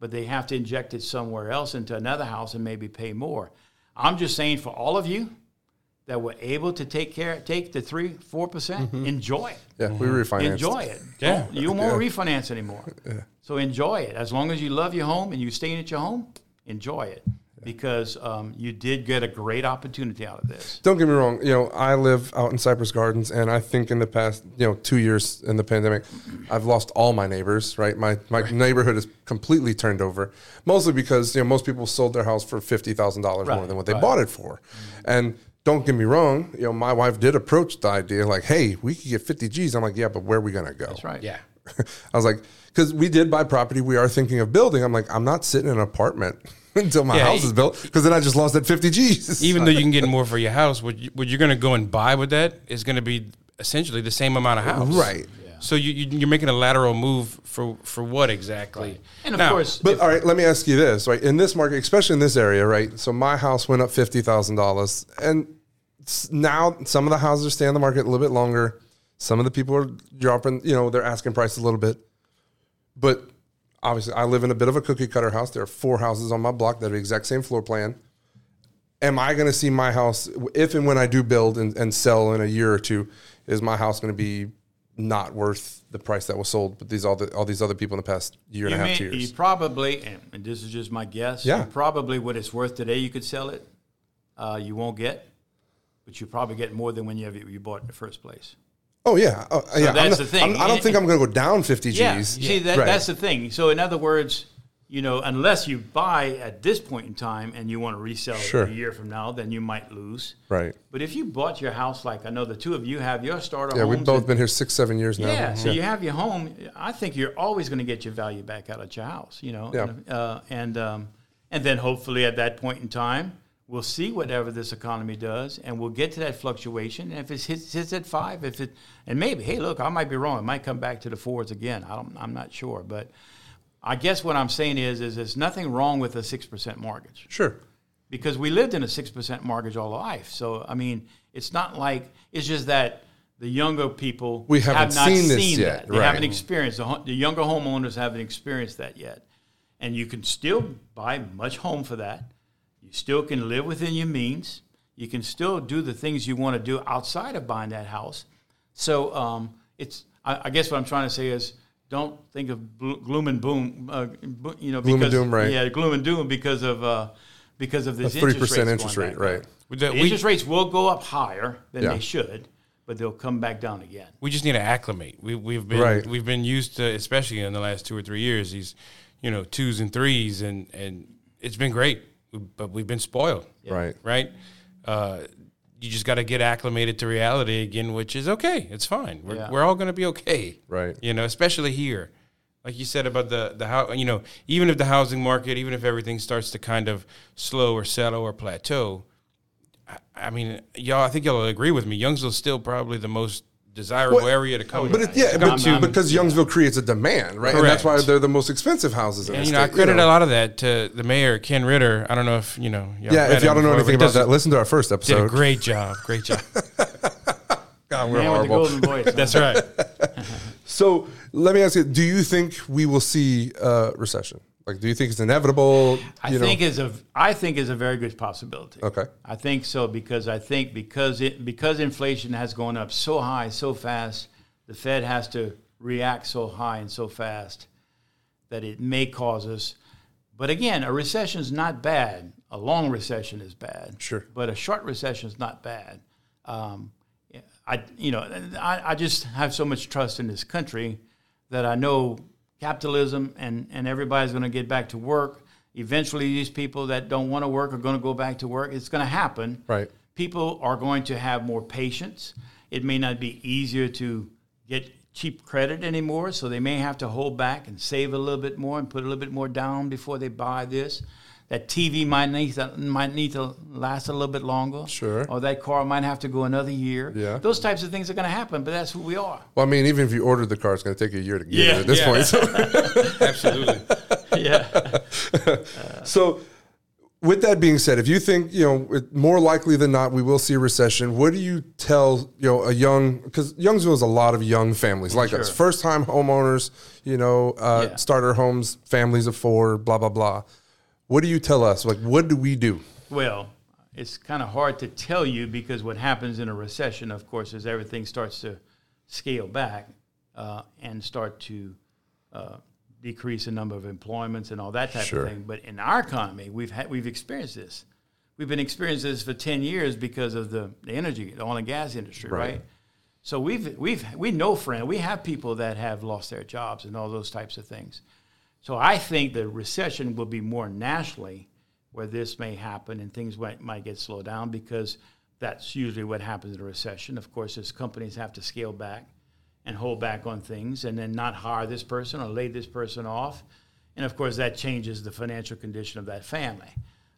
but they have to inject it somewhere else into another house and maybe pay more. I'm just saying for all of you that were able to take the 3-4%, enjoy it. Yeah, we refinanced. Enjoy it. Yeah. You won't refinance anymore. Yeah. So enjoy it. As long as you love your home and you're staying at your home, enjoy it. Because you did get a great opportunity out of this. Don't get me wrong. You know, I live out in Cypress Gardens, and I think in the past, 2 years in the pandemic, I've lost all my neighbors, right? My neighborhood is completely turned over, mostly because, most people sold their house for $50,000 more than what they bought it for. Mm-hmm. And don't get me wrong, my wife did approach the idea like, hey, we could get 50 G's. I'm like, yeah, but where are we going to go? That's right. Yeah. I was like, because we did buy property. We are thinking of building. I'm like, I'm not sitting in an apartment until my house is built, because then I just lost that 50 G's. Even though you can get more for your house, what you're going to go and buy with that is going to be essentially the same amount of house. Right. Yeah. So you're making a lateral move for what exactly? Right. And of course. But all right, let me ask you this. Right, in this market, especially in this area, right, so my house went up $50,000. And now some of the houses stay on the market a little bit longer. Some of the people are dropping, they're asking prices a little bit. But obviously, I live in a bit of a cookie cutter house. There are 4 houses on my block that are the exact same floor plan. Am I going to see my house, if and when I do build and sell in a year or two, is my house going to be not worth the price that was sold? But all these other people in the past year and a half, 2 years. You probably, and this is just my guess, probably what it's worth today, you could sell it. You won't get, but you probably get more than when you bought in the first place. Oh, yeah. So that's the thing. I don't think I'm going to go down 50 Gs. Yeah. See, that's the thing. So, in other words, unless you buy at this point in time and you want to resell it a year from now, then you might lose. Right. But if you bought your house, like I know the two of you have your starter homes. Yeah, we've both been here 6-7 years now. Yeah, so you have your home. I think you're always going to get your value back out of your house, Yeah. And then hopefully at that point in time, we'll see whatever this economy does, and we'll get to that fluctuation. And if it hits at 5, and maybe, hey, look, I might be wrong. It might come back to the 4s again. I'm not sure. But I guess what I'm saying is there's nothing wrong with a 6% mortgage. Sure. Because we lived in a 6% mortgage all life. So, I mean, it's not like – it's just that the younger people haven't seen this yet. They haven't experienced – the younger homeowners haven't experienced that yet. And you can still buy much home for that. You still can live within your means. You can still do the things you want to do outside of buying that house. So I guess what I'm trying to say is don't think of gloom and boom. Gloom and doom, right? Yeah, gloom and doom because of this 3% interest rate, right? Interest rates will go up higher than they should, but they'll come back down again. We just need to acclimate. We've been used to, especially in the last 2 or 3 years, these 2s and 3s, and it's been great. But we've been spoiled, right? You just got to get acclimated to reality again, which is okay. It's fine. We're all going to be okay, right? Especially here, like you said about the how. Even if the housing market, even if everything starts to kind of slow or settle or plateau, I mean, y'all, I think y'all will agree with me. Youngsville's still probably the most desirable area to come to. Because Youngsville creates a demand, right? Correct. And that's why they're the most expensive houses in the state. I credit a lot of that to the mayor, Ken Ritter. I don't know if, if y'all don't know anything about that, listen to our first episode. Did a great job. God, we're horrible. With the golden voice, huh? That's right. So let me ask you, do you think we will see a recession? Like, do you think it's inevitable? I think it's a very good possibility. Okay. I think so because inflation has gone up so high, so fast, the Fed has to react so high and so fast that it may cause us. But again, a recession is not bad. A long recession is bad. Sure. But a short recession is not bad. I just have so much trust in this country that I know capitalism and everybody's going to get back to work. Eventually, these people that don't want to work are going to go back to work. It's going to happen. Right. People are going to have more patience. It may not be easier to get cheap credit anymore, so they may have to hold back and save a little bit more and put a little bit more down before they buy this. That TV might need to last a little bit longer. Sure. Or that car might have to go another year. Yeah. Those types of things are going to happen, but that's who we are. Well, I mean, even if you ordered the car, it's going to take you a year to get it at this point. So. Absolutely. Yeah. So with that being said, if you think, more likely than not, we will see a recession, what do you tell, because Youngsville is a lot of young families like us. First-time homeowners, starter homes, families of four, blah, blah, blah. What do you tell us? Like, what do we do? Well, it's kind of hard to tell you because what happens in a recession, of course, is everything starts to scale back and start to decrease the number of employments and all that type of thing. But in our economy, we've experienced this. We've been experiencing this for 10 years because of the energy, the oil and gas industry, right? So we have people that have lost their jobs and all those types of things. So I think the recession will be more nationally where this may happen and things might get slowed down because that's usually what happens in a recession. Of course, as companies have to scale back and hold back on things and then not hire this person or lay this person off. And, of course, that changes the financial condition of that family.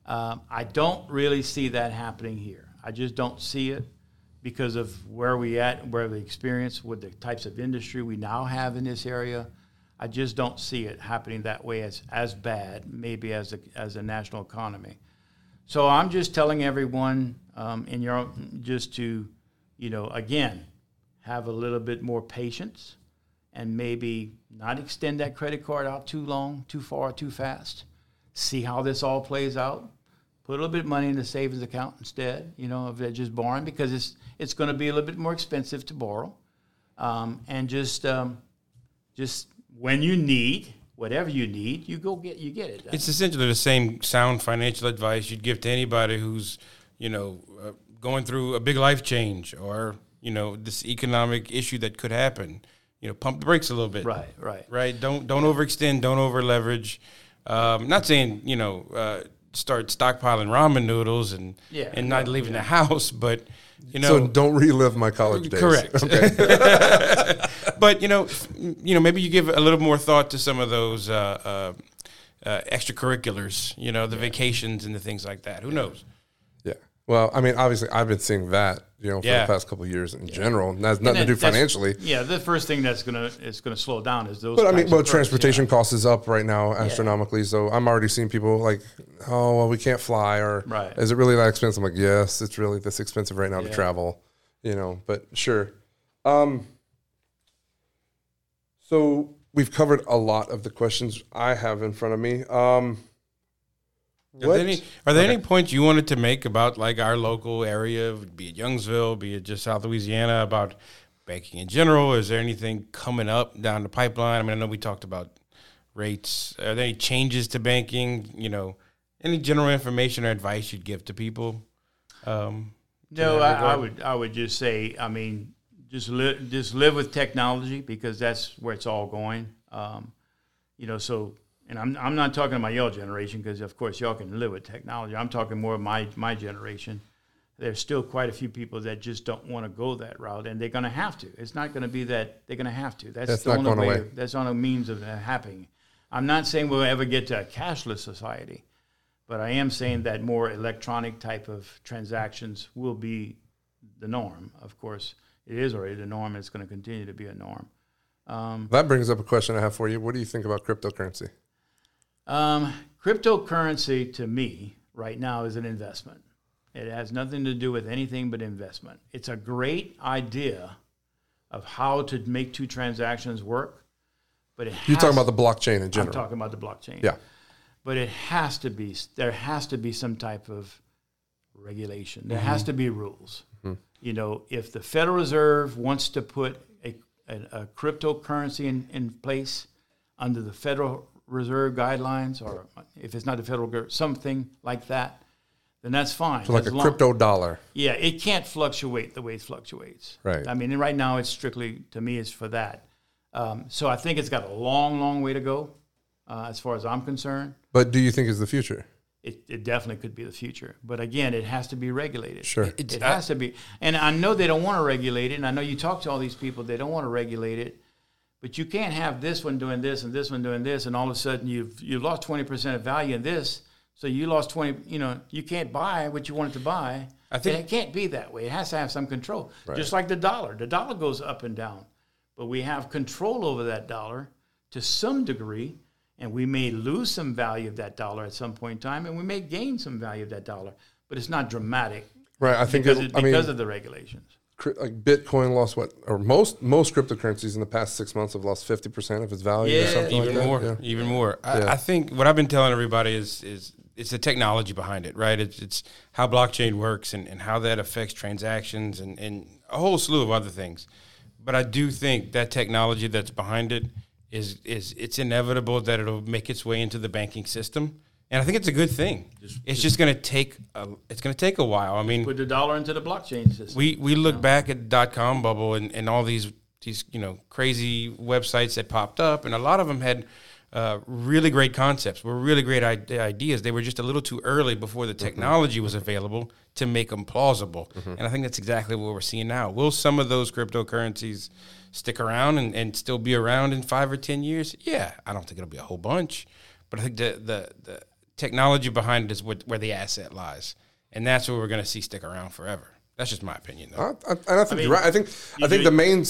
I don't really see that happening here. I just don't see it because of where we're at, where the experience with the types of industry we now have in this area. I just don't see it happening that way as bad, maybe as a national economy. So I'm just telling everyone again, have a little bit more patience and maybe not extend that credit card out too long, too far, too fast. See how this all plays out. Put a little bit of money in the savings account instead, if they're just borrowing, because it's going to be a little bit more expensive to borrow. When you need, whatever you need, you get it done. It's essentially the same sound financial advice you'd give to anybody who's, going through a big life change or, this economic issue that could happen. Pump the brakes a little bit. Right. Don't overextend. Don't over leverage. Not saying, start stockpiling ramen noodles and not leaving the house, but so don't relive my college days. Correct. Okay. But maybe you give a little more thought to some of those extracurriculars. The vacations and the things like that. Who knows? Yeah. Well, I mean, obviously, I've been seeing that for the past couple of years in general, and that's nothing to do financially. Yeah, the first thing that's gonna slow down is those. But I mean, transportation costs is up right now astronomically. Yeah. So I'm already seeing people like, oh, well, we can't fly, or is it really that expensive? I'm like, yes, it's really this expensive right now to travel. But sure. So we've covered a lot of the questions I have in front of me. Are there any points you wanted to make about like our local area, be it Youngsville, be it just South Louisiana, about banking in general? Is there anything coming up down the pipeline? I mean, I know we talked about rates. Are there any changes to banking? Any general information or advice you'd give to people? No, I would just say, I mean, just live with technology because that's where it's all going. And I'm not talking about your generation because, of course, y'all can live with technology. I'm talking more of my generation. There's still quite a few people that just don't want to go that route, and they're going to have to. It's not going to be that they're going to have to. That's the only way. That's on a means of happening. I'm not saying we'll ever get to a cashless society, but I am saying that more electronic type of transactions will be the norm. Of course, it is already the norm. It's going to continue to be a norm. That brings up a question I have for you. What do you think about cryptocurrency? Cryptocurrency to me right now is an investment. It has nothing to do with anything but investment. It's a great idea of how to make two transactions work. But it has, you're talking about the blockchain in general. I'm talking about the blockchain. Yeah. But it has to be, there has to be some type of regulation. There has to be rules. Mm-hmm. You know, if the Federal Reserve wants to put a cryptocurrency in place under the Federal Reserve guidelines, or if it's not the Federal Reserve, something like that, then that's fine. So like a crypto dollar. Yeah, it can't fluctuate the way it fluctuates. Right. I mean, right now it's strictly, to me, it's for that. So I think it's got a long, long way to go as far as I'm concerned. But do you think it's the future? It definitely could be the future. But again, it has to be regulated. Sure. It has to be. And I know they don't want to regulate it. And I know you talk to all these people, they don't want to regulate it. But you can't have this one doing this and this one doing this. And all of a sudden you've lost 20% of value in this. So you lost 20, you know, you can't buy what you wanted to buy. I think, and it can't be that way. It has to have some control. Right. Just like the dollar. The dollar goes up and down. But we have control over that dollar to some degree, and we may lose some value of that dollar at some point in time, and we may gain some value of that dollar. But it's not dramatic, right? I think because of the regulations. Like Bitcoin lost what, or most cryptocurrencies in the past 6 months have lost 50% of its value, or something like that. More, yeah. Even more. I think what I've been telling everybody is it's the technology behind it, right? It's how blockchain works and how that affects transactions and a whole slew of other things. But I do think that technology that's behind it is it's inevitable that it'll make its way into the banking system, and I think it's a good thing. It's just going to take a while. I mean, put the dollar into the blockchain system. We look back at the .com bubble and all these crazy websites that popped up, and a lot of them had really great concepts, were really great ideas. They were just a little too early before the technology was available to make them plausible. And I think that's exactly what we're seeing now. Will some of those cryptocurrencies stick around and still be around in 5 or 10 years? Yeah, I don't think it'll be a whole bunch, but I think the technology behind it is where the asset lies, and that's what we're going to see stick around forever. That's just my opinion, though. I think you're right. I think the main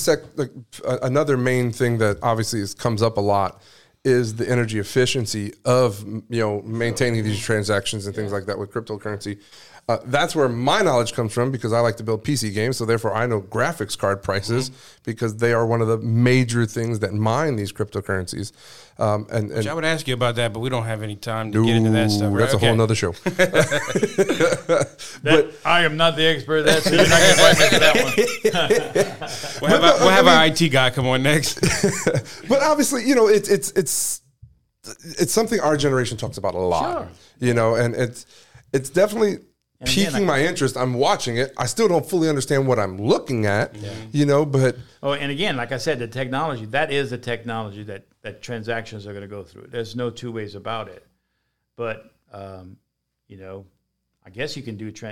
another main thing that obviously comes up a lot is the energy efficiency of maintaining these transactions and things like that with cryptocurrency. That's where my knowledge comes from, because I like to build PC games, so therefore I know graphics card prices because they are one of the major things that mine these cryptocurrencies. Which I would ask you about that, but we don't have any time to get into that stuff. Right? That's a whole nother show. But I am not the expert at that, so you're not going to invite me to that one. We'll have our IT guy come on next. But obviously, it's something our generation talks about a lot. Sure. And it's definitely piquing my interest. I'm watching it. I still don't fully understand what I'm looking at, but... Oh, and again, like I said, the technology, that is the technology that transactions are going to go through. There's no two ways about it. But, I guess you can do... I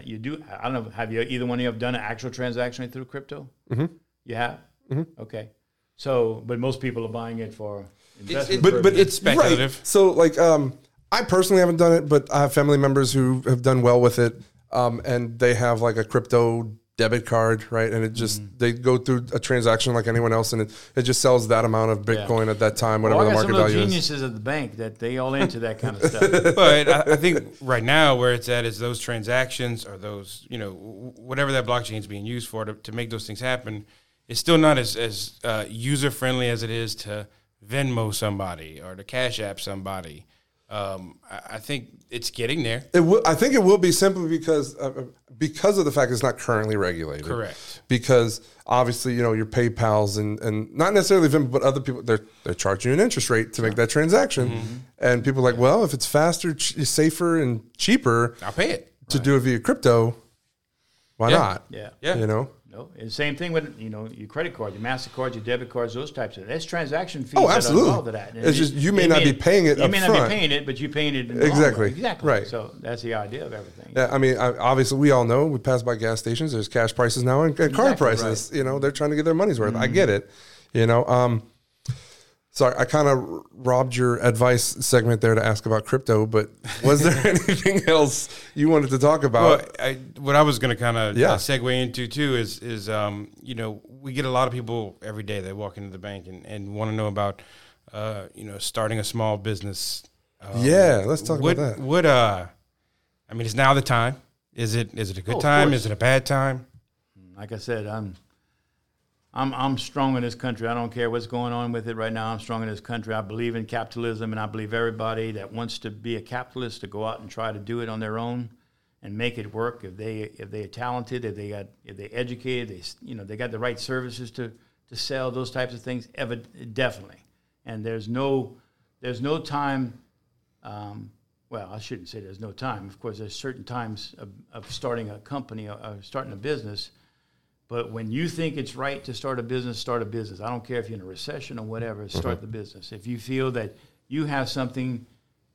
don't know, have you either one of you have done an actual transaction through crypto? Mm-hmm. You have? Mm-hmm. Okay. So, but most people are buying it for investment. But it's speculative. Right. So, I personally haven't done it, but I have family members who have done well with it. And they have like a crypto debit card, right? And it just, they go through a transaction like anyone else, and it just sells that amount of Bitcoin at that time, whatever the market value is. Some geniuses at the bank that they all into that kind of stuff. But I think right now where it's at is those transactions, or those, whatever that blockchain is being used for to make those things happen, it's still not as user-friendly as it is to Venmo somebody or to Cash App somebody. I think it's getting there. I think it will be, simply because of the fact it's not currently regulated. Correct. Because obviously, your PayPal's and not necessarily Venmo, but other people, they're charging you an interest rate to make that transaction. Mm-hmm. And people are like, well, if it's faster, safer, and cheaper, I'll pay it to do it via crypto. Why not? Yeah. Yeah. No. And same thing with, your credit card, your MasterCard, your debit cards, those types of things. There's transaction fees that are involved in that. And it's just you may not be paying it up front. You may not be paying it, but you're paying it in the long run. Exactly. Right. So that's the idea of everything. Yeah, obviously we all know, we pass by gas stations, there's cash prices now and card prices. Right. They're trying to get their money's worth. Mm-hmm. I get it. Sorry, I kind of robbed your advice segment there to ask about crypto, but was there anything else you wanted to talk about? Well, what I was going to kind of segue into too is we get a lot of people every day that walk into the bank and want to know about starting a small business. Let's talk about that. Is now the time? Is it a good time? Is it a bad time? Like I said, I'm. I'm strong in this country. I don't care what's going on with it right now. I'm strong in this country. I believe in capitalism, and I believe everybody that wants to be a capitalist to go out and try to do it on their own and make it work. If they're talented, if they're educated, they got the right services to sell, those types of things, definitely. And there's no time. Well, I shouldn't say there's no time. Of course, there's certain times of starting a company or starting a business. But when you think it's right to start a business, start a business. I don't care if you're in a recession or whatever, start the business. If you feel that you have something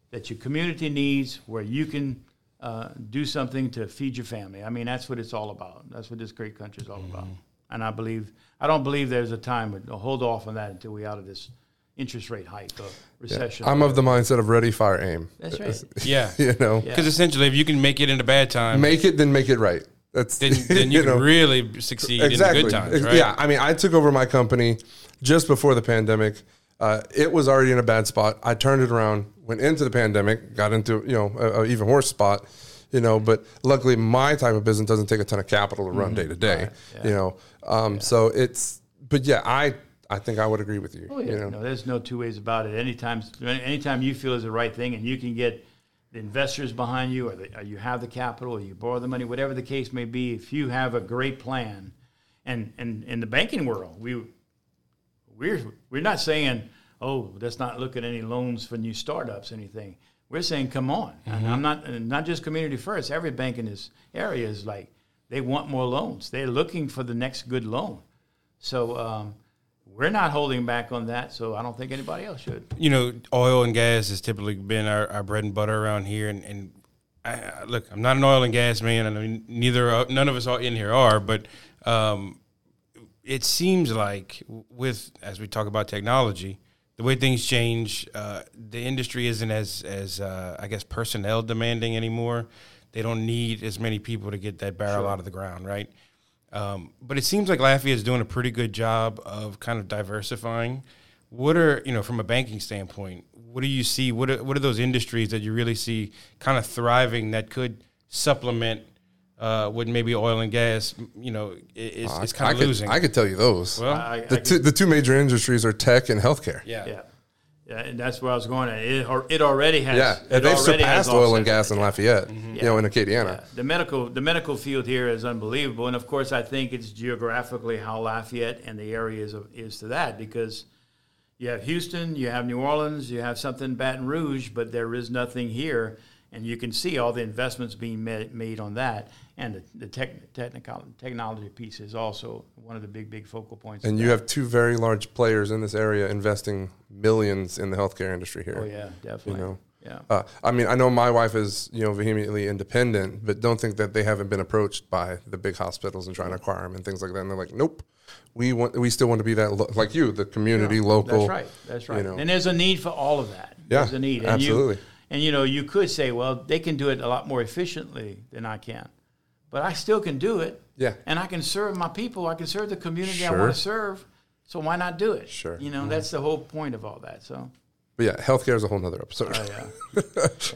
that your community needs where you can do something to feed your family. I mean, that's what it's all about. That's what this great country is all about. And I don't believe there's a time, but I'll hold off on that until we're out of this interest rate hike or recession. Yeah. I'm of the mindset of ready, fire, aim. That's right. Yeah. Because essentially, if you can make it in a bad time. Make it, then make it right. That's, then you can really succeed in the good times, right? Yeah, I mean, I took over my company just before the pandemic. It was already in a bad spot. I turned it around, went into the pandemic, got into an even worse spot, But luckily, my type of business doesn't take a ton of capital to run day to day, So it's, but yeah, I think I would agree with you. Oh, yeah. No, there's no two ways about it. Anytime you feel is the right thing, and you can get the investors behind you, or you have the capital, or you borrow the money, whatever the case may be, if you have a great plan. And in the banking world, we're not saying, oh, let's not look at any loans for new startups, anything. We're saying, come on. Mm-hmm. And not just Community First. Every bank in this area is like, they want more loans. They're looking for the next good loan. So we're not holding back on that, so I don't think anybody else should. Oil and gas has typically been our bread and butter around here. And I, look, I'm not an oil and gas man, and I mean, none of us all in here are. But it seems like, as we talk about technology, the way things change, the industry isn't as personnel demanding anymore. They don't need as many people to get that barrel out of the ground, right? But it seems like Lafayette is doing a pretty good job of kind of diversifying. What are, from a banking standpoint, what do you see? What are those industries that you really see kind of thriving that could supplement what maybe oil and gas, is kind of losing? I could tell you those. Well, the two major industries are tech and healthcare. Yeah. And that's where I was going. It already has. Yeah, they've surpassed oil and gas in Lafayette, in Acadiana. Yeah. The medical field here is unbelievable, and of course, I think it's geographically how Lafayette and the area is to that, because you have Houston, you have New Orleans, you have something Baton Rouge, but there is nothing here, and you can see all the investments being made on that, and the technology piece is also one of the big focal points. And you have two very large players in this area investing millions in the healthcare industry here. Oh yeah, definitely. Yeah. I know my wife is vehemently independent, but don't think that they haven't been approached by the big hospitals and trying to acquire them and things like that. And they're like, nope, we still want to be that like you, the community, local. That's right. And there's a need for all of that. Yeah, there's a need. And absolutely. You could say, well, they can do it a lot more efficiently than I can. But I still can do it. Yeah. And I can serve my people. I can serve the community I want to serve. So why not do it? Sure. That's the whole point of all that. So. But yeah, healthcare is a whole nother episode.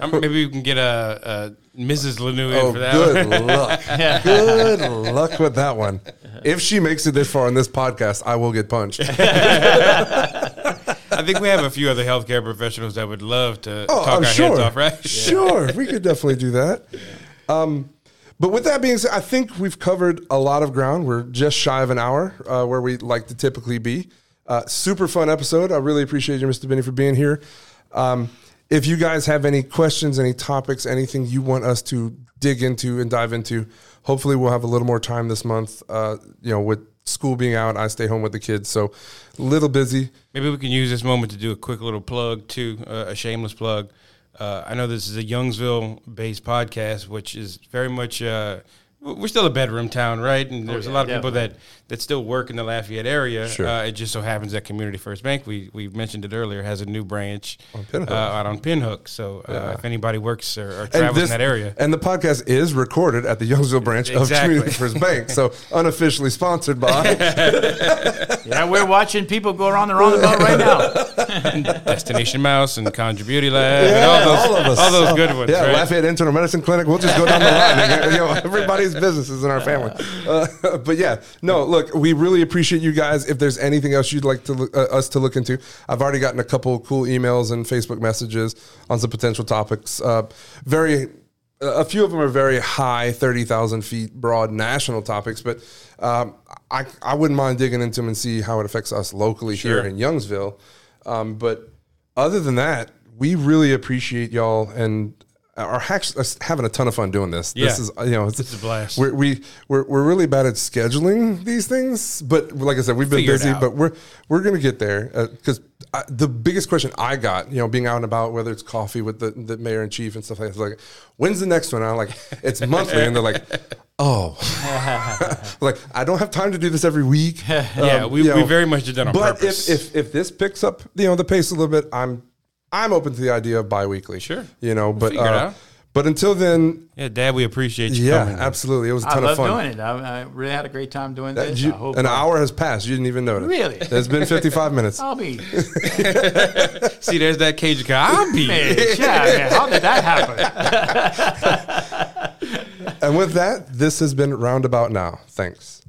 Maybe we can get a Mrs. Lanou in for that. Good one. Luck. Good luck with that one. If she makes it this far on this podcast, I will get punched. I think we have a few other healthcare professionals that would love to talk our heads off, right? Yeah. Sure, we could definitely do that. Yeah. But with that being said, I think we've covered a lot of ground. We're just shy of an hour where we like to typically be. Super fun episode. I really appreciate you, Mr. Benny, for being here. If you guys have any questions, any topics, anything you want us to dig into and dive into, hopefully we'll have a little more time this month, with school being out, I stay home with the kids, so a little busy. Maybe we can use this moment to do a quick little plug too, a shameless plug. I know this is a Youngsville-based podcast, which is very much, we're still a bedroom town, right? And there's a lot of people that still work in the Lafayette area. Sure. It just so happens that Community First Bank, we mentioned it earlier, has a new branch on Pinhook. Out on Pinhook. So if anybody works or travels in that area. And the podcast is recorded at the Youngsville branch of Community First Bank. So unofficially sponsored by. Yeah, we're watching people go around the roundabout right now. Destination Mouse and Conjure Beauty Lab and all those good ones. Yeah, right? Lafayette Internal Medicine Clinic. We'll just go down the line. Everybody's businesses in our family. But yeah, no, look, we really appreciate you guys. If there's anything else you'd like to us to look into, I've already gotten a couple of cool emails and Facebook messages on some potential topics. A few of them are very high, 30,000 feet broad national topics, but I wouldn't mind digging into them and see how it affects us locally here in Youngsville. But other than that, we really appreciate y'all and are having a ton of fun doing this. Yeah. This is, you know, it's a blast. We're really bad at scheduling these things, but like I said, we've been busy, but we're going to get there because the biggest question I got, you know, being out and about, whether it's coffee with the mayor and chief and stuff like that, like, when's the next one? And I'm like, it's monthly. And they're like, oh, like, I don't have time to do this every week. We very much did that on purpose. But if this picks up, you know, the pace a little bit, I'm open to the idea of bi-weekly. Sure. You know, but until then. Yeah, Dad, we appreciate you coming. Yeah, absolutely. It was a ton of fun. I love doing it. I really had a great time doing this. An hour has passed. You didn't even notice. Really? It's been 55 minutes. I'll be. See, there's that cage guy. I'll be. Man, how did that happen? And with that, this has been Roundabout Now. Thanks.